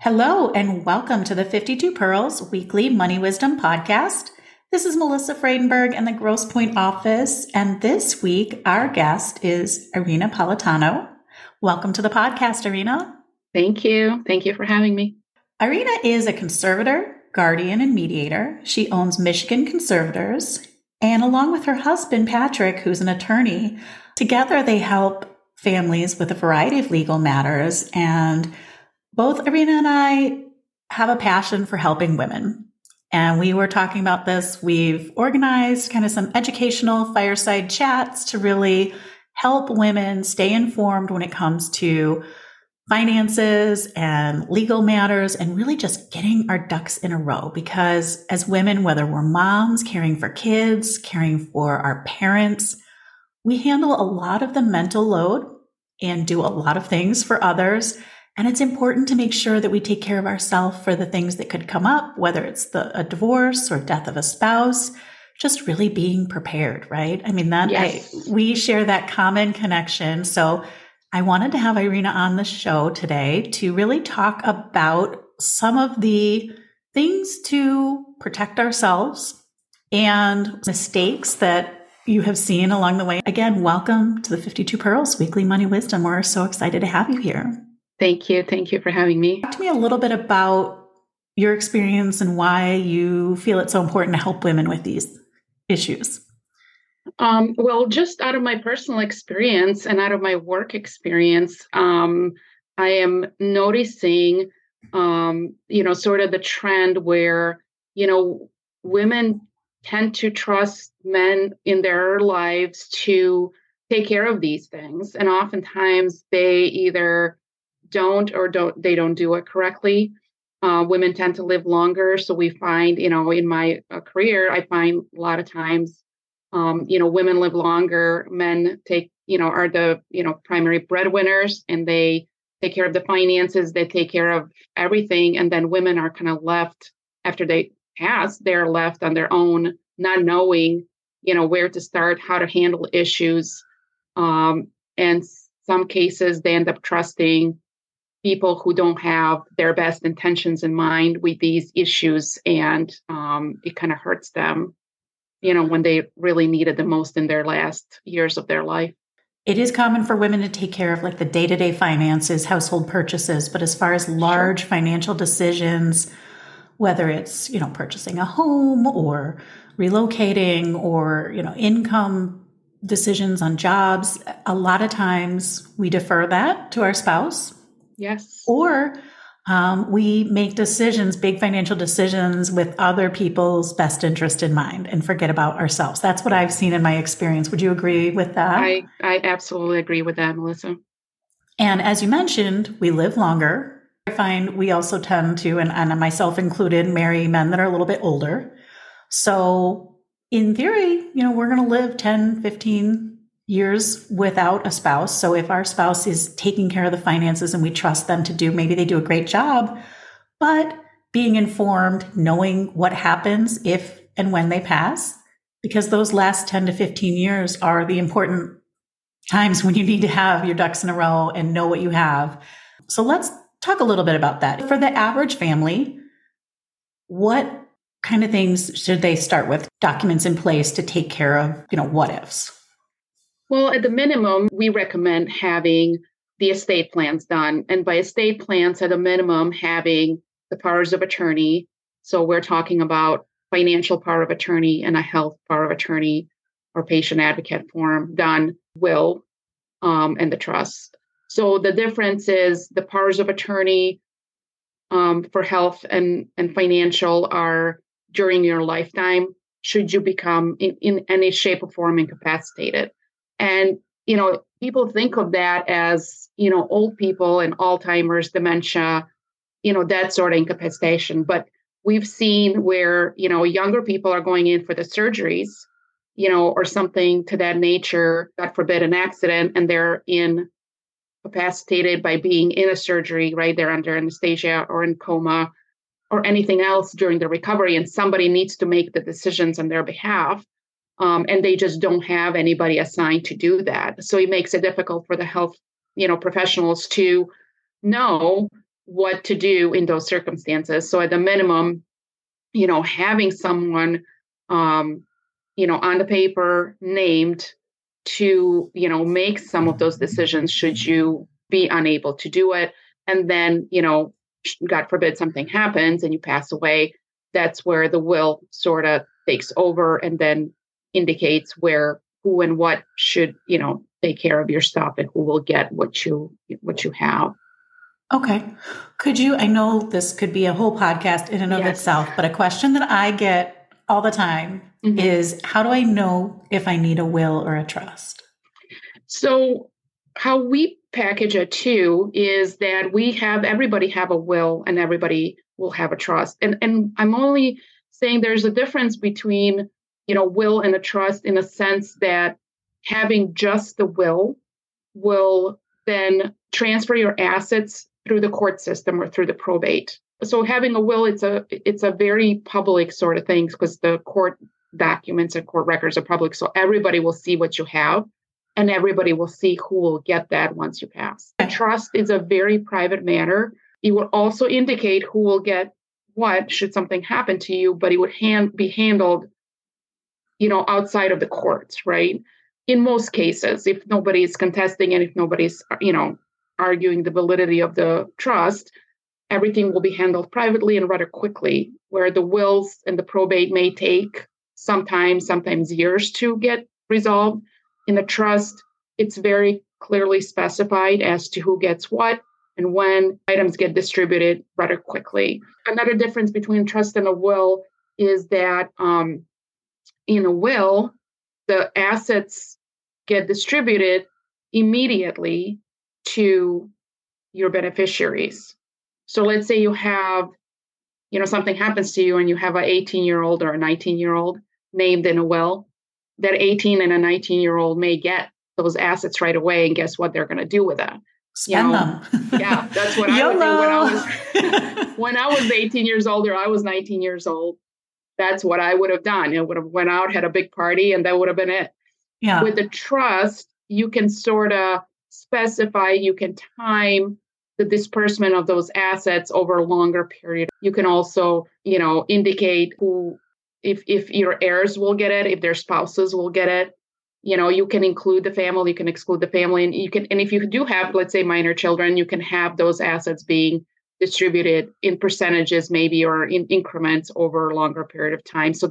Hello, and welcome to the 52 Pearls Weekly Money Wisdom Podcast. This is Melissa Friedenberg in the Grosse Pointe office, and this week our guest is Irina Palatano. Welcome to the podcast, Irina. Thank you. Thank you for having me. Irina is a conservator, guardian, and mediator. She owns Michigan Conservators, and along with her husband, Patrick, who's an attorney, together they help families with a variety of legal matters, and both Irina and I have a passion for helping women. And we were talking about this. We've organized kind of some educational fireside chats to really help women stay informed when it comes to finances and legal matters and really just getting our ducks in a row. Because as women, whether we're moms, caring for kids, caring for our parents, we handle a lot of the mental load and do a lot of things for others. And it's important to make sure that we take care of ourselves for the things that could come up, whether it's a divorce or death of a spouse, just really being prepared, right? I mean, that yes. We share that common connection. So I wanted to have Irina on the show today to really talk about some of the things to protect ourselves and mistakes that you have seen along the way. Again, welcome to the 52 Pearls Weekly Money Wisdom. We're so excited to have you here. Thank you. Thank you for having me. Talk to me a little bit about your experience and why you feel it's so important to help women with these issues. Well, just out of my personal experience and out of my work experience, I am noticing, sort of the trend where, women tend to trust men in their lives to take care of these things. And oftentimes they either don't do it correctly. Women tend to live longer. So we find, in my career, I find a lot of times, women live longer, men are the, primary breadwinners, and they take care of the finances, they take care of everything. And then women are kind of left after they pass, they're left on their own, not knowing, where to start, how to handle issues. And some cases they end up trusting people who don't have their best intentions in mind with these issues, and it kind of hurts them, when they really need it the most in their last years of their life. It is common for women to take care of like the day-to-day finances, household purchases, but as far as large financial decisions, whether it's, purchasing a home or relocating or, income decisions on jobs, a lot of times we defer that to our spouse. Yes. Or we make decisions, big financial decisions, with other people's best interest in mind and forget about ourselves. That's what I've seen in my experience. Would you agree with that? I absolutely agree with that, Melissa. And as you mentioned, we live longer. I find we also tend to, and myself included, marry men that are a little bit older. So in theory, we're going to live 10, 15 years without a spouse. So if our spouse is taking care of the finances and we trust them to do, maybe they do a great job, but being informed, knowing what happens if and when they pass, because those last 10 to 15 years are the important times when you need to have your ducks in a row and know what you have. So let's talk a little bit about that. For the average family, what kind of things should they start with? Documents in place to take care of, what ifs? Well, at the minimum, we recommend having the estate plans done. And by estate plans, at a minimum, having the powers of attorney. So we're talking about financial power of attorney and a health power of attorney or patient advocate form done, will, and the trust. So the difference is the powers of attorney for health and financial are during your lifetime, should you become in any shape or form incapacitated. And you know, people think of that as, you know, old people and Alzheimer's, dementia, you know, that sort of incapacitation. But we've seen where, you know, younger people are going in for the surgeries, you know, or something to that nature, God forbid an accident, and they're incapacitated by being in a surgery, right? They're under anesthesia or in coma or anything else during the recovery. And somebody needs to make the decisions on their behalf. And they just don't have anybody assigned to do that. So it makes it difficult for the health, you know, professionals to know what to do in those circumstances. So at the minimum, you know, having someone, you know, on the paper named to, you know, make some of those decisions should you be unable to do it. And then, you know, God forbid something happens and you pass away, that's where the will sort of takes over and then indicates where, who and what should, you know, take care of your stuff and who will get what you have. Okay. Could you, I know this could be a whole podcast in and of itself, but a question that I get all the time is how do I know if I need a will or a trust? So how we package it too is that we have, everybody have a will and everybody will have a trust. And I'm only saying there's a difference between, you know, will and a trust in a sense that having just the will then transfer your assets through the court system or through the probate. So having a will, it's a very public sort of thing because the court documents and court records are public. So everybody will see what you have and everybody will see who will get that once you pass. A trust is a very private matter. It will also indicate who will get what should something happen to you, but it would be handled, you know, outside of the courts, right? In most cases, if nobody's contesting and if nobody's, you know, arguing the validity of the trust, everything will be handled privately and rather quickly, where the wills and the probate may take sometimes years to get resolved. In the trust, it's very clearly specified as to who gets what and when items get distributed rather quickly. Another difference between trust and a will is that in a will, the assets get distributed immediately to your beneficiaries. So let's say you have, you know, something happens to you and you have an 18-year-old or a 19-year-old named in a will. That 18 and a 19-year-old may get those assets right away, and guess what they're going to do with them? Spend them. Yeah, that's what I would do when I was 18 years old or I was 19 years old. That's what I would have done. I would have went out, had a big party, and that would have been it. Yeah. With the trust, you can sort of specify, you can time the disbursement of those assets over a longer period. You can also, you know, indicate who, if your heirs will get it, if their spouses will get it. You know, you can include the family, you can exclude the family, and you can, and if you do have, let's say, minor children, you can have those assets being distributed in percentages, maybe, or in increments over a longer period of time. So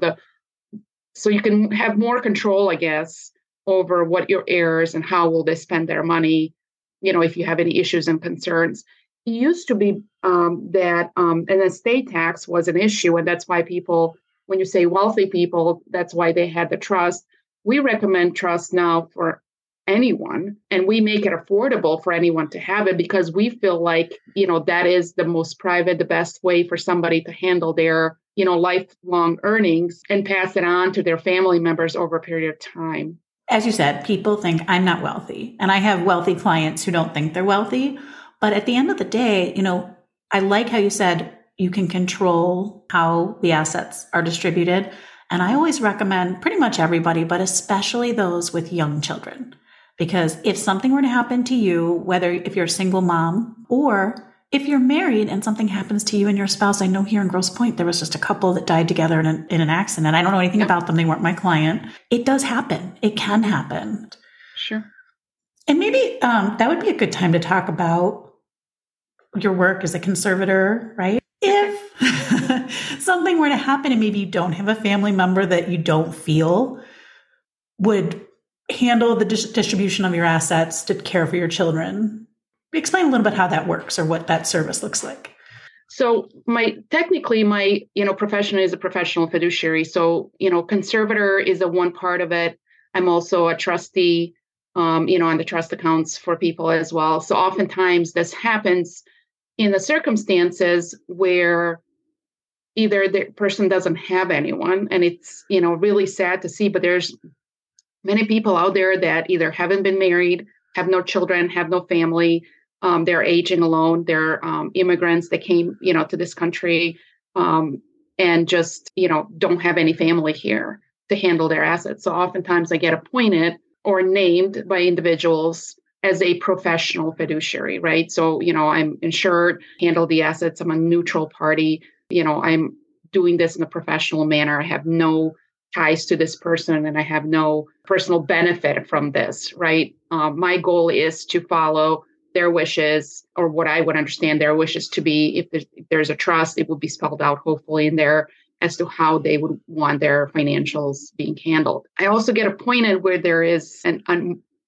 you can have more control, I guess, over what your heirs and how will they spend their money. You know, if you have any issues and concerns. It used to be that an estate tax was an issue, and that's why people, when you say wealthy people, that's why they had the trust. We recommend trust now for anyone, and we make it affordable for anyone to have it because we feel like, you know, that is the most private, the best way for somebody to handle their, you know, lifelong earnings and pass it on to their family members over a period of time. As you said, people think I'm not wealthy, and I have wealthy clients who don't think they're wealthy. But at the end of the day, you know, I like how you said you can control how the assets are distributed. And I always recommend pretty much everybody, but especially those with young children, because if something were to happen to you, whether if you're a single mom or if you're married and something happens to you and your spouse, I know here in Grosse Pointe, there was just a couple that died together in an accident. I don't know anything about them. They weren't my client. It does happen. It can happen. Sure. And maybe that would be a good time to talk about your work as a conservator, right? If something were to happen and maybe you don't have a family member that you don't feel would handle the distribution of your assets to care for your children, explain a little bit how that works or what that service looks like. So technically my, you know, profession is a professional fiduciary. So, you know, conservator is one part of it. I'm also a trustee. on the trust accounts for people as well. So oftentimes this happens in the circumstances where either the person doesn't have anyone, and it's, really sad to see, but there's many people out there that either haven't been married, have no children, have no family, they're aging alone, they're immigrants that came, to this country, and just, don't have any family here to handle their assets. So oftentimes I get appointed or named by individuals as a professional fiduciary, right? So, I'm insured, handle the assets, I'm a neutral party, I'm doing this in a professional manner. I have no ties to this person and I have no personal benefit from this, right? My goal is to follow their wishes, or what I would understand their wishes to be. If there's a trust, it would be spelled out hopefully in there as to how they would want their financials being handled. I also get appointed where there is, and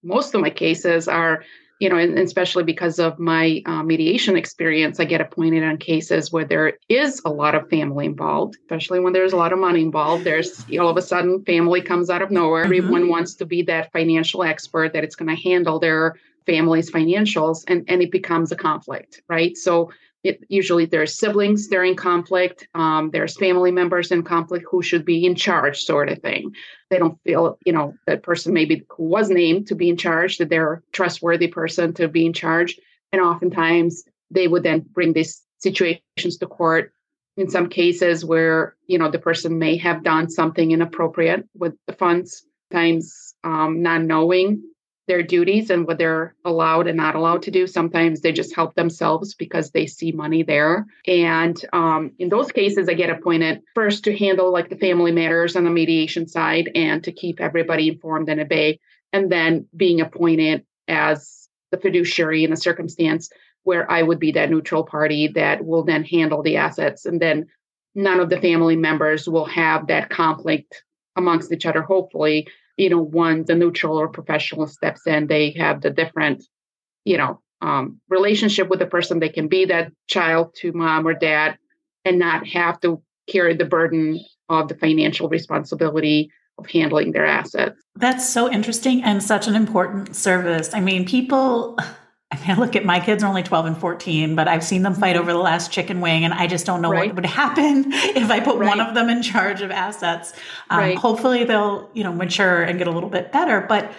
most of my cases are, and especially because of my mediation experience, I get appointed on cases where there is a lot of family involved, especially when there's a lot of money involved. There's all of a sudden family comes out of nowhere. Mm-hmm. Everyone wants to be that financial expert that it's going to handle their family's financials, and it becomes a conflict, right? So usually there's siblings, they're in conflict. There's family members in conflict who should be in charge, sort of thing. They don't feel, that person maybe who was named to be in charge, that they're a trustworthy person to be in charge. And oftentimes they would then bring these situations to court in some cases where, the person may have done something inappropriate with the funds, sometimes not knowing their duties and what they're allowed and not allowed to do. Sometimes they just help themselves because they see money there. And in those cases, I get appointed first to handle like the family matters on the mediation side and to keep everybody informed and at bay. And then being appointed as the fiduciary in a circumstance where I would be that neutral party that will then handle the assets. And then none of the family members will have that conflict amongst each other, hopefully. Once the neutral or professional steps in, they have the different, relationship with the person. They can be that child to mom or dad and not have to carry the burden of the financial responsibility of handling their assets. That's so interesting and such an important service. I mean, I look at my kids are only 12 and 14, but I've seen them fight over the last chicken wing, and I just don't know what would happen if I put one of them in charge of assets. Hopefully they'll, mature and get a little bit better, but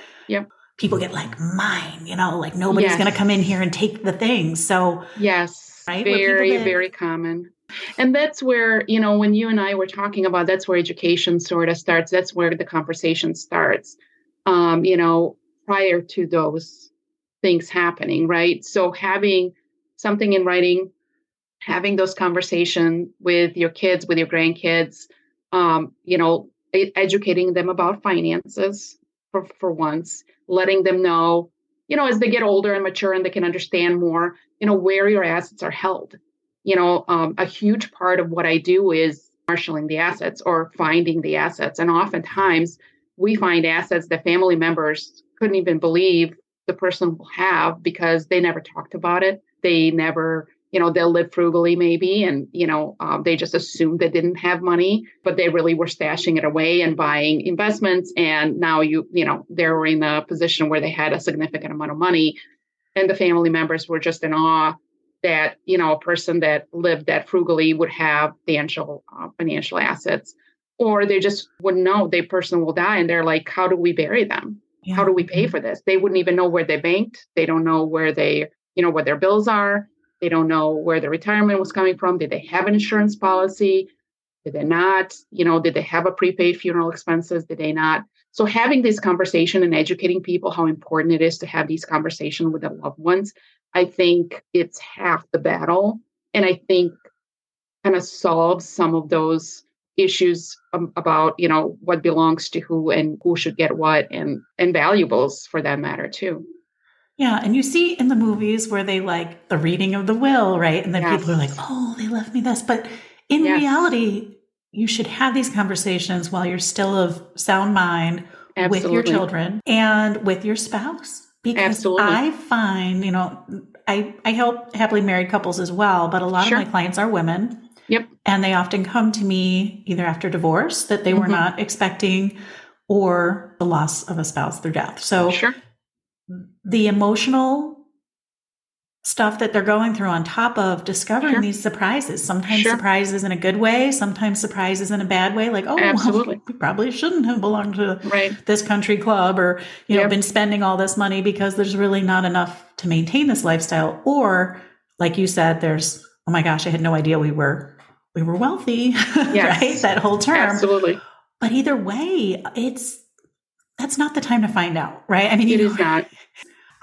people get like mine, like nobody's going to come in here and take the things. So right? Very, very common. And that's where, when you and I were talking about, that's where education sort of starts. That's where the conversation starts, prior to those things happening, right? So having something in writing, having those conversations with your kids, with your grandkids, educating them about finances for once, letting them know, as they get older and mature and they can understand more, where your assets are held. A huge part of what I do is marshaling the assets or finding the assets. And oftentimes we find assets that family members couldn't even believe the person will have because they never talked about it. They never, they'll live frugally maybe. And, they just assumed they didn't have money, but they really were stashing it away and buying investments. And now they were in a position where they had a significant amount of money. And the family members were just in awe that, a person that lived that frugally would have financial assets, or they just wouldn't know the person will die. And they're like, how do we bury them? How do we pay for this? They wouldn't even know where they banked. They don't know where they, what their bills are. They don't know where their retirement was coming from. Did they have an insurance policy? Did they not? Did they have a prepaid funeral expenses? Did they not? So having this conversation and educating people how important it is to have these conversations with their loved ones, I think it's half the battle. And I think kind of solves some of those issues about, what belongs to who and who should get what, and valuables for that matter too. Yeah. And you see in the movies where they like the reading of the will, right? And then people are like, oh, they left me this. But in reality, you should have these conversations while you're still of sound mind with your children and with your spouse. Because I find, I help happily married couples as well, but a lot of my clients are women. Yep. And they often come to me either after divorce that they were not expecting, or the loss of a spouse through death. So the emotional stuff that they're going through on top of discovering these surprises, sometimes surprises in a good way, sometimes surprises in a bad way. Like, oh, well, we probably shouldn't have belonged to this country club, or, you know, been spending all this money because there's really not enough to maintain this lifestyle. Or like you said, there's, oh my gosh, I had no idea we were wealthy, right? That whole term. Absolutely. But either way, that's not the time to find out, right? I mean, it is not.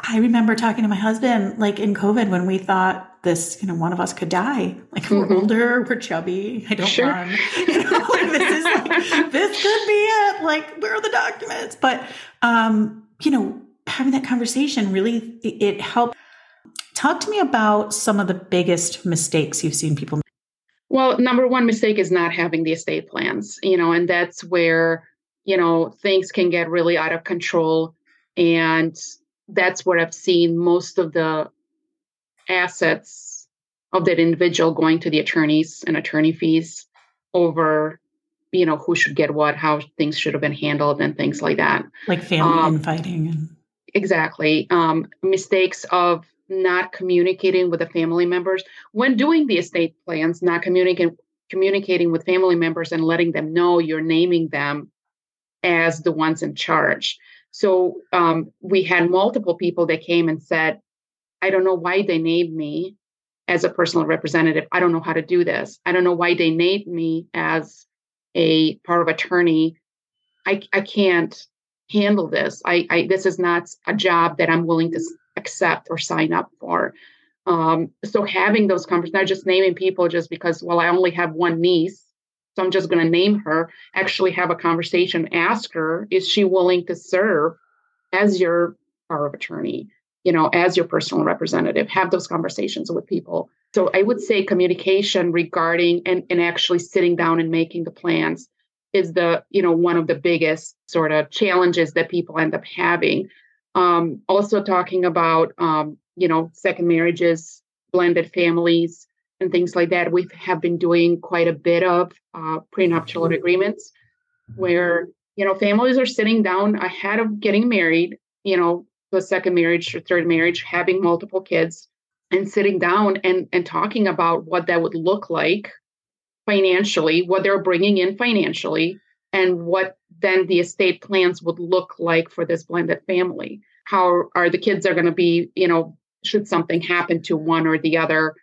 I remember talking to my husband, like in COVID, when we thought this, you know, one of us could die. Like we're older, we're chubby. I don't run. You know, like, this could be it. Like, where are the documents? But, you know, having that conversation really, it helped. Talk to me about some of the biggest mistakes you've seen people make. Well, number one mistake is not having the estate plans, you know, and that's where, you know, things can get really out of control. And that's where I've seen most of the assets of that individual going to the attorneys and attorney fees over, you know, who should get what, how things should have been handled and things like that. Like family infighting. Exactly. Mistakes of not communicating with the family members. When doing the estate plans, not communicating with family members and letting them know you're naming them as the ones in charge. So we had multiple people that came and said, I don't know why they named me as a personal representative. I don't know how to do this. I don't know why they named me as a power of attorney. I can't handle this. This is not a job that I'm willing to accept or sign up for. So having those conversations, not just naming people just because, well, I only have one niece, so I'm just going to name her, actually have a conversation, ask her, is she willing to serve as your power of attorney, you know, as your personal representative, have those conversations with people. So I would say communication regarding and actually sitting down and making the plans is the, you know, one of the biggest sort of challenges that people end up having. Also talking about, you know, second marriages, blended families, and things like that. We have been doing quite a bit of prenuptial agreements where, you know, families are sitting down ahead of getting married, you know, the second marriage or third marriage, having multiple kids, and sitting down and talking about what that would look like financially, what they're bringing in financially, and what then the estate plans would look like for this blended family. How are the kids are going to be, you know, should something happen to one or the other?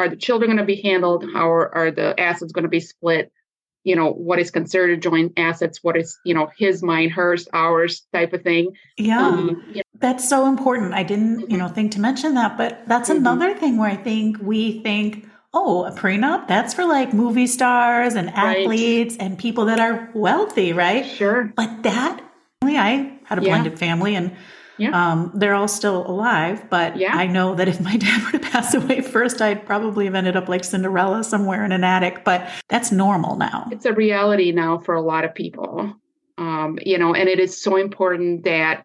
Are the children going to be handled? How are the assets going to be split? You know, what is considered joint assets? What is, you know, his, mine, hers, ours type of thing? Yeah, you know. That's so important. I didn't, you know, think to mention that, but that's another thing where I think we think, oh, a prenup, that's for like movie stars and athletes and people that are wealthy, right? Sure. But that, I had a blended family and they're all still alive, but I know that if my dad were to pass away first, I'd probably have ended up like Cinderella somewhere in an attic, but that's normal now. It's a reality now for a lot of people, you know, and it is so important that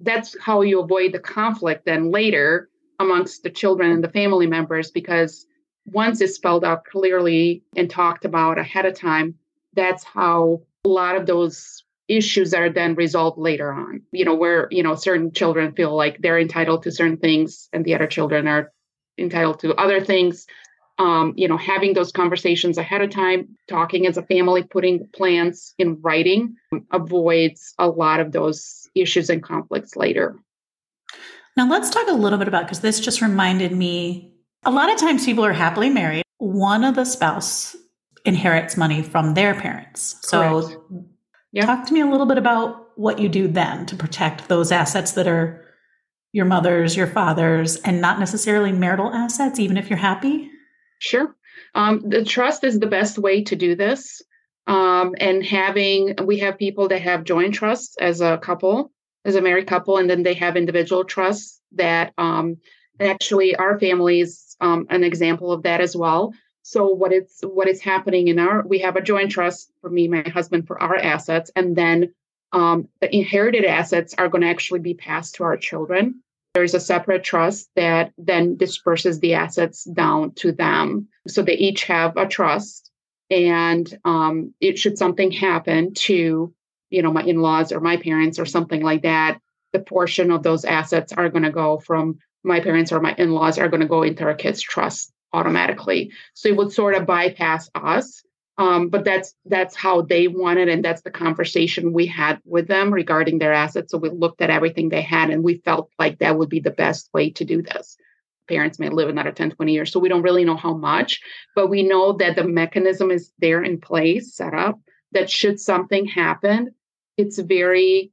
that's how you avoid the conflict then later amongst the children and the family members, because once it's spelled out clearly and talked about ahead of time, that's how a lot of those issues are then resolved later on, you know, where, you know, certain children feel like they're entitled to certain things and the other children are entitled to other things. You know, having those conversations ahead of time, talking as a family, putting plans in writing avoids a lot of those issues and conflicts later. Now let's talk a little bit about, because this just reminded me, a lot of times people are happily married. One of the spouse inherits money from their parents. So talk to me a little bit about what you do then to protect those assets that are your mother's, your father's, and not necessarily marital assets, even if you're happy. Sure. The trust is the best way to do this. And we have people that have joint trusts as a couple, as a married couple, and then they have individual trusts that actually our family is an example of that as well. So what is happening we have a joint trust for me, my husband, for our assets. And then the inherited assets are going to actually be passed to our children. There's a separate trust that then disperses the assets down to them. So they each have a trust, and should something happen to, you know, my in-laws or my parents or something like that, the portion of those assets are going to go from my parents or my in-laws are going to go into our kids' trust automatically. So it would sort of bypass us. But that's how they wanted. And that's the conversation we had with them regarding their assets. So we looked at everything they had and we felt like that would be the best way to do this. Parents may live another 10, 20 years. So we don't really know how much, but we know that the mechanism is there in place, set up, that should something happen, it's very,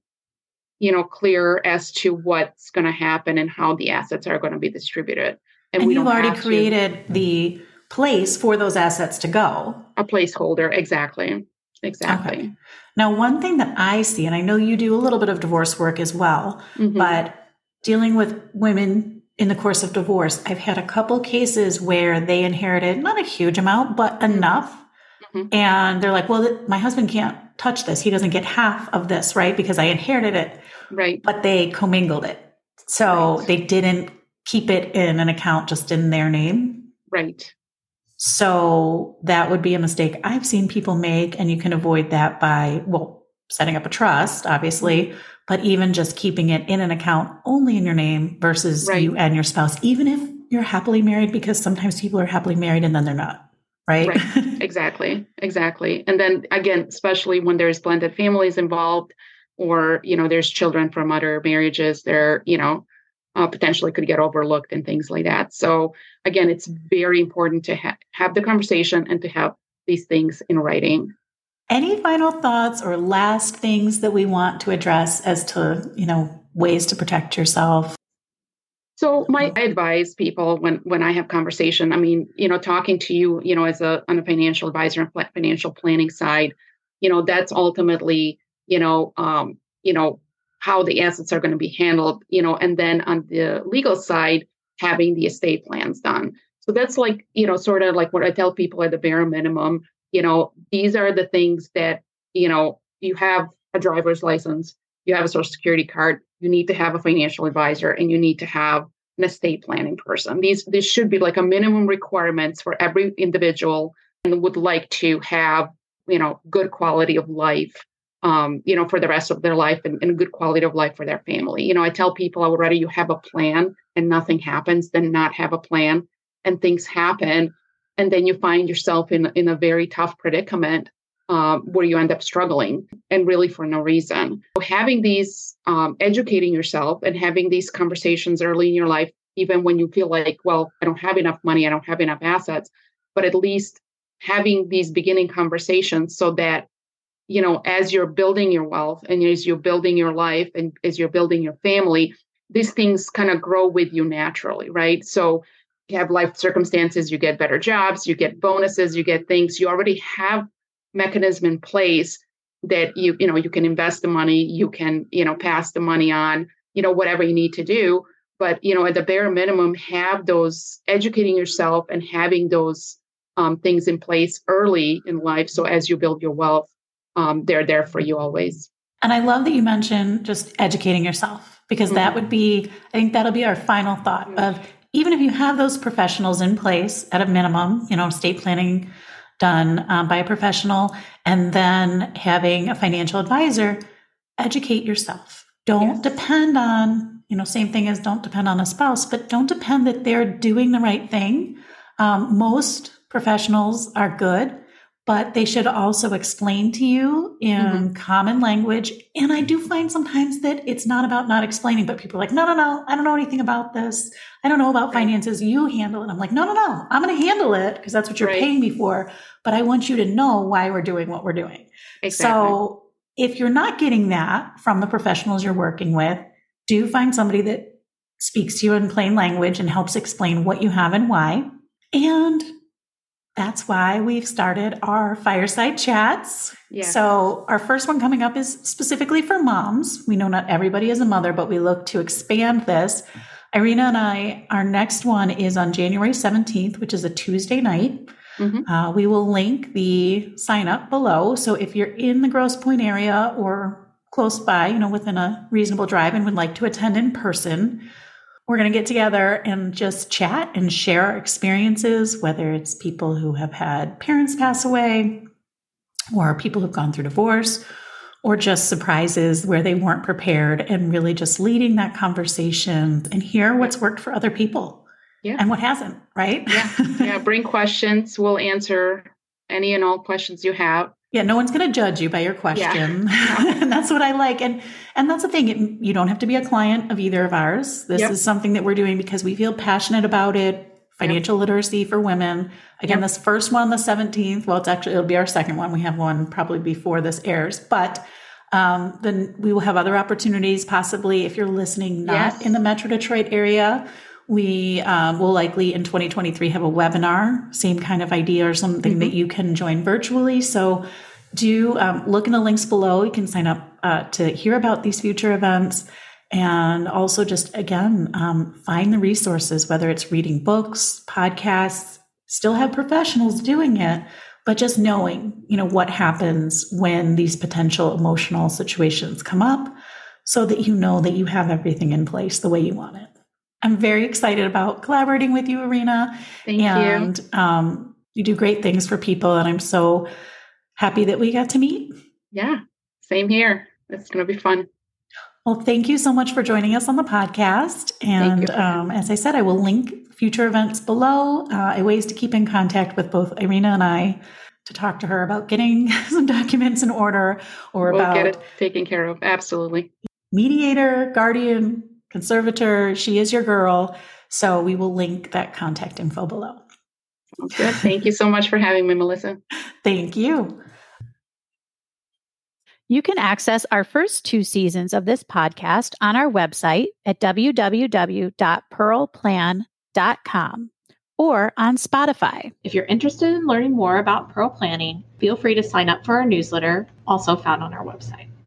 clear as to what's going to happen and how the assets are going to be distributed. And we you've already created the place for those assets to go. A placeholder. Exactly. Exactly. Okay. Now, one thing that I see, and I know you do a little bit of divorce work as well, mm-hmm. but dealing with women in the course of divorce, I've had a couple cases where they inherited not a huge amount, but enough. Mm-hmm. And they're like, well, my husband can't touch this. He doesn't get half of this, right? Because I inherited it. Right. But they commingled it. So right. They didn't keep it in an account just in their name. Right. So that would be a mistake I've seen people make. And you can avoid that by, well, setting up a trust, obviously, but even just keeping it in an account only in your name versus right. you and your spouse, even if you're happily married, because sometimes people are happily married and then they're not. Right. Right. Exactly. Exactly. And then again, especially when there's blended families involved or, there's children from other marriages, they're, potentially could get overlooked and things like that. So again, it's very important to have the conversation and to have these things in writing. Any final thoughts or last things that we want to address as to, ways to protect yourself? So I advise people when I have conversation, talking to you, as on a financial advisor and financial planning side, that's ultimately, how the assets are going to be handled, and then on the legal side, having the estate plans done. So that's like, sort of like what I tell people at the bare minimum, these are the things that, you have a driver's license, you have a Social Security card, you need to have a financial advisor, and you need to have an estate planning person. This should be like a minimum requirements for every individual and would like to have, good quality of life, for the rest of their life and good quality of life for their family. I tell people, I would rather you have a plan and nothing happens than not have a plan and things happen. And then you find yourself in a very tough predicament where you end up struggling and really for no reason. So having these, educating yourself and having these conversations early in your life, even when you feel like, well, I don't have enough money, I don't have enough assets, but at least having these beginning conversations so that, as you're building your wealth and as you're building your life and as you're building your family, these things kind of grow with you naturally, right? So you have life circumstances, you get better jobs, you get bonuses, you get things, you already have mechanism in place that you can invest the money, you can, pass the money on, whatever you need to do. But, at the bare minimum, have those educating yourself and having those things in place early in life. So as you build your wealth, they're there for you always. And I love that you mentioned just educating yourself, because mm-hmm. that would be, I think that'll be our final thought mm-hmm. of, even if you have those professionals in place at a minimum, estate planning done by a professional, and then having a financial advisor, educate yourself. Don't depend on, same thing as don't depend on a spouse, but don't depend that they're doing the right thing. Most professionals are good, but they should also explain to you in mm-hmm. common language. And I do find sometimes that it's not about not explaining, but people are like, no, I don't know anything about this. I don't know about finances. You handle it. I'm like, no, I'm going to handle it because that's what you're paying me for. But I want you to know why we're doing what we're doing. Exactly. So if you're not getting that from the professionals you're working with, do find somebody that speaks to you in plain language and helps explain what you have and why. And that's why we've started our fireside chats. Yeah. So our first one coming up is specifically for moms. We know not everybody is a mother, but we look to expand this. Irina and I, our next one is on January 17th, which is a Tuesday night. Mm-hmm. We will link the sign up below. So if you're in the Grosse Pointe area or close by, within a reasonable drive and would like to attend in person, we're going to get together and just chat and share our experiences, whether it's people who have had parents pass away or people who've gone through divorce or just surprises where they weren't prepared, and really just leading that conversation and hear what's worked for other people and what hasn't, right? Yeah. Bring questions. We'll answer any and all questions you have. Yeah, no one's going to judge you by your question. Yeah. And that's what I like. And that's the thing. You don't have to be a client of either of ours. This is something that we're doing because we feel passionate about it. Financial literacy for women. Again, this first one on the 17th. Well, it'll be our second one. We have one probably before this airs, but then we will have other opportunities. Possibly, if you're listening, not in the Metro Detroit area, we will likely in 2023 have a webinar, same kind of idea or something that you can join virtually. So do look in the links below. You can sign up to hear about these future events. And also just, again, find the resources, whether it's reading books, podcasts, still have professionals doing it, but just knowing, what happens when these potential emotional situations come up so that you know that you have everything in place the way you want it. I'm very excited about collaborating with you, Irina. Thank you. And you do great things for people. And I'm so happy that we got to meet. Yeah, same here. It's going to be fun. Well, thank you so much for joining us on the podcast. And as I said, I will link future events below, ways to keep in contact with both Irina and I to talk to her about getting some documents in order or we'll about get it taken care of. Absolutely. Mediator, guardian, conservator. She is your girl. So we will link that contact info below. Sounds good. Thank you so much for having me, Melissa. Thank you. You can access our first two seasons of this podcast on our website at www.pearlplan.com or on Spotify. If you're interested in learning more about Pearl Planning, feel free to sign up for our newsletter, also found on our website.